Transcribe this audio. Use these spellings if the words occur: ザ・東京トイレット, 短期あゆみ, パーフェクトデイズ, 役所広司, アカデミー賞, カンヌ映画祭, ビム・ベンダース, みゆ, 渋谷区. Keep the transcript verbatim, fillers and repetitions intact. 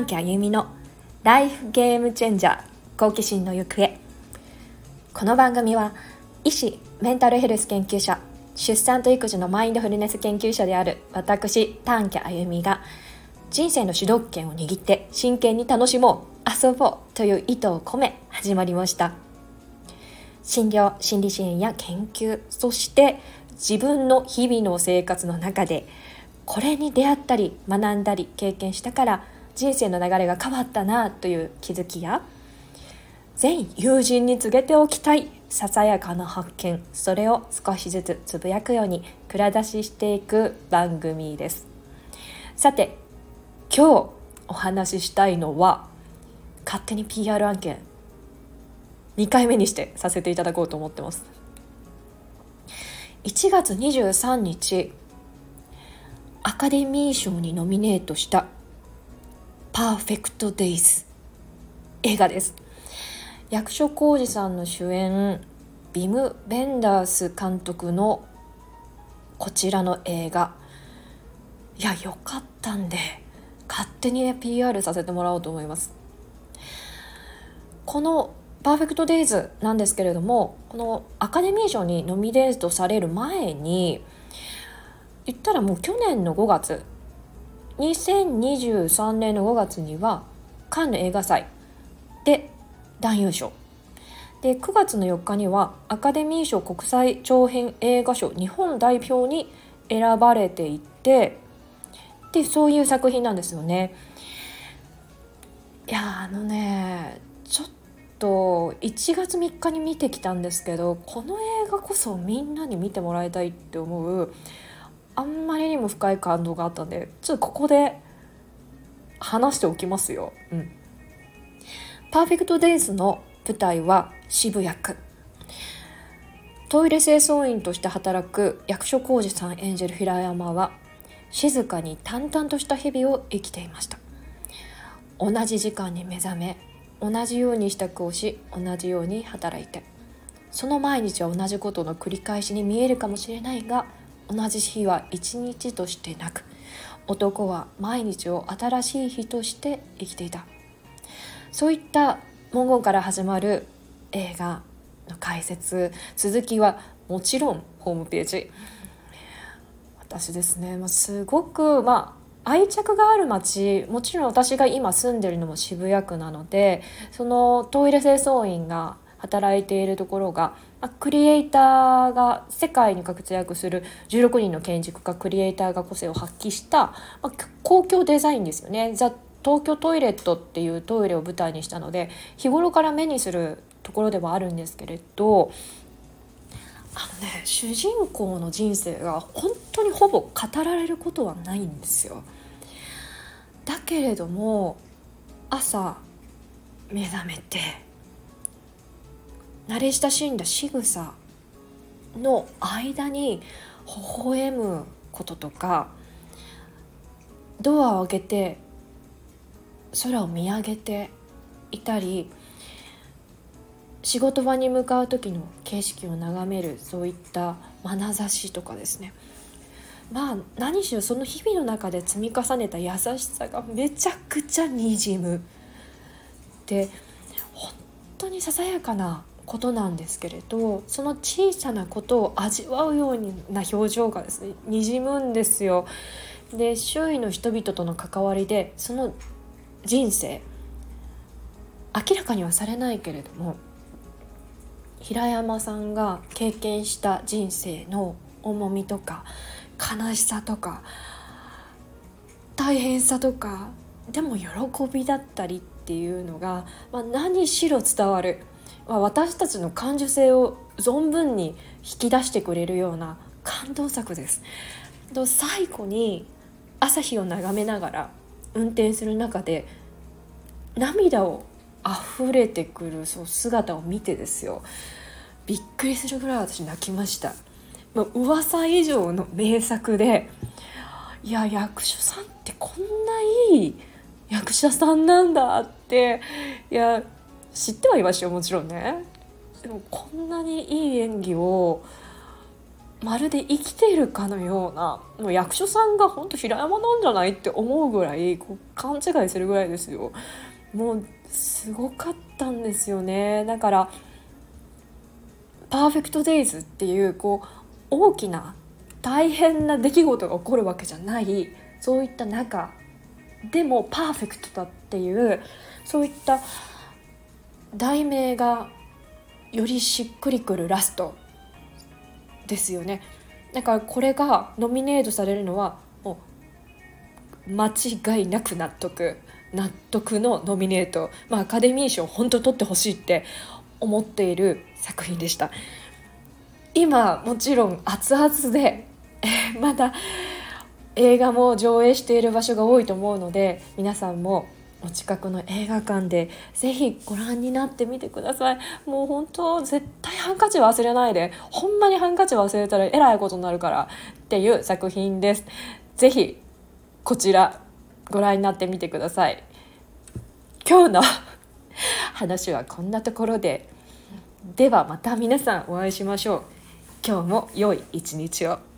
短期あゆみのライフゲームチェンジャー好奇心の行方。この番組は医師、メンタルヘルス研究者、出産と育児のマインドフルネス研究者である私短期あゆみが人生の主導権を握って真剣に楽しもう、遊ぼうという意図を込め始まりました。診療、心理支援や研究、そして自分の日々の生活の中でこれに出会ったり学んだり経験したから人生の流れが変わったなという気づきや、全友人に告げておきたいささやかな発見、それを少しずつつぶやくように蔵出ししていく番組です。さて、今日お話ししたいのは勝手に ピーアール 案件にかいめにしてさせていただこうと思ってます。いちがつにじゅうさんにちアカデミー賞にノミネートしたパーフェクトデイズ、映画です。役所広司さんの主演、ビム・ベンダース監督のこちらの映画、いや良かったんで勝手にね ピーアール させてもらおうと思います。このパーフェクトデイズなんですけれども、このアカデミー賞にノミネートされる前に言ったらもう去年のごがつ、にせんにじゅうさんねんのごがつにはカンヌ映画祭で男優賞で、くがつのよっかにはアカデミー賞国際長編映画賞日本代表に選ばれていて、でそういう作品なんですよね。いやあのねちょっといちがつみっかに見てきたんですけど、この映画こそみんなに見てもらいたいって思う、あんまりにも深い感動があったんで、ちょっとここで話しておきますよ、うん、パーフェクトデイズの舞台は渋谷区。トイレ清掃員として働く役所広司さん演じる平山は静かに淡々とした日々を生きていました。同じ時間に目覚め、同じように支度をし、同じように働いて、その毎日は同じことの繰り返しに見えるかもしれないが、同じ日は一日としてなく、男は毎日を新しい日として生きていた。そういった文言から始まる映画の解説、続きはもちろんホームページ。私ですね、まあ、すごくまあ愛着がある街、もちろん私が今住んでるのも渋谷区なので、そのトイレ清掃員が働いているところが、クリエイターが世界に活躍するじゅうろくにんの建築家、クリエイターが個性を発揮した公共デザインですよね。ザ・東京トイレットっていうトイレを舞台にしたので、日頃から目にするところではあるんですけれど、あのね、主人公の人生が本当にほぼ語られることはないんですよ。だけれども朝目覚めて慣れ親しんだ仕草の間に微笑むこととか、ドアを開けて空を見上げていたり、仕事場に向かう時の景色を眺める、そういった眼差しとかですね、まあ何しろその日々の中で積み重ねた優しさがめちゃくちゃにじむ。で、本当にささやかなことなんですけれど、その小さなことを味わうような表情がですね、にじむんですよ。で、周囲の人々との関わりでその人生明らかにはされないけれども、平山さんが経験した人生の重みとか悲しさとか大変さとか、でも喜びだったりっていうのが、まあ、何しろ伝わる、まあ、私たちの感受性を存分に引き出してくれるような感動作です。と最後に朝日を眺めながら運転する中で涙を溢れてくるその姿を見てですよ、びっくりするぐらい私泣きました。まあ、噂以上の名作で、いや役所さんってこんないい役者さんなんだって、いや知ってはいましたよ、もちろんね。でもこんなにいい演技をまるで生きているかのような、もう役所さんが本当平山なんじゃないって思うぐらい、こう勘違いするぐらいですよ。もうすごかったんですよね。だからパーフェクトデイズっていう、こう大きな大変な出来事が起こるわけじゃない、そういった中でもパーフェクトだっていう、そういった題名がよりしっくりくるラストですよね。だからこれがノミネートされるのはもう間違いなく納得納得のノミネート、まあ、アカデミー賞本当取ってほしいって思っている作品でした。今もちろん熱々でまだ映画も上映している場所が多いと思うので、皆さんもお近くの映画館でぜひご覧になってみてください。もう本当絶対ハンカチ忘れないで、ほんまにハンカチ忘れたらえらいことになるからっていう作品です。ぜひこちらご覧になってみてください。今日の話はこんなところで、ではまた皆さんお会いしましょう。今日も良い一日を。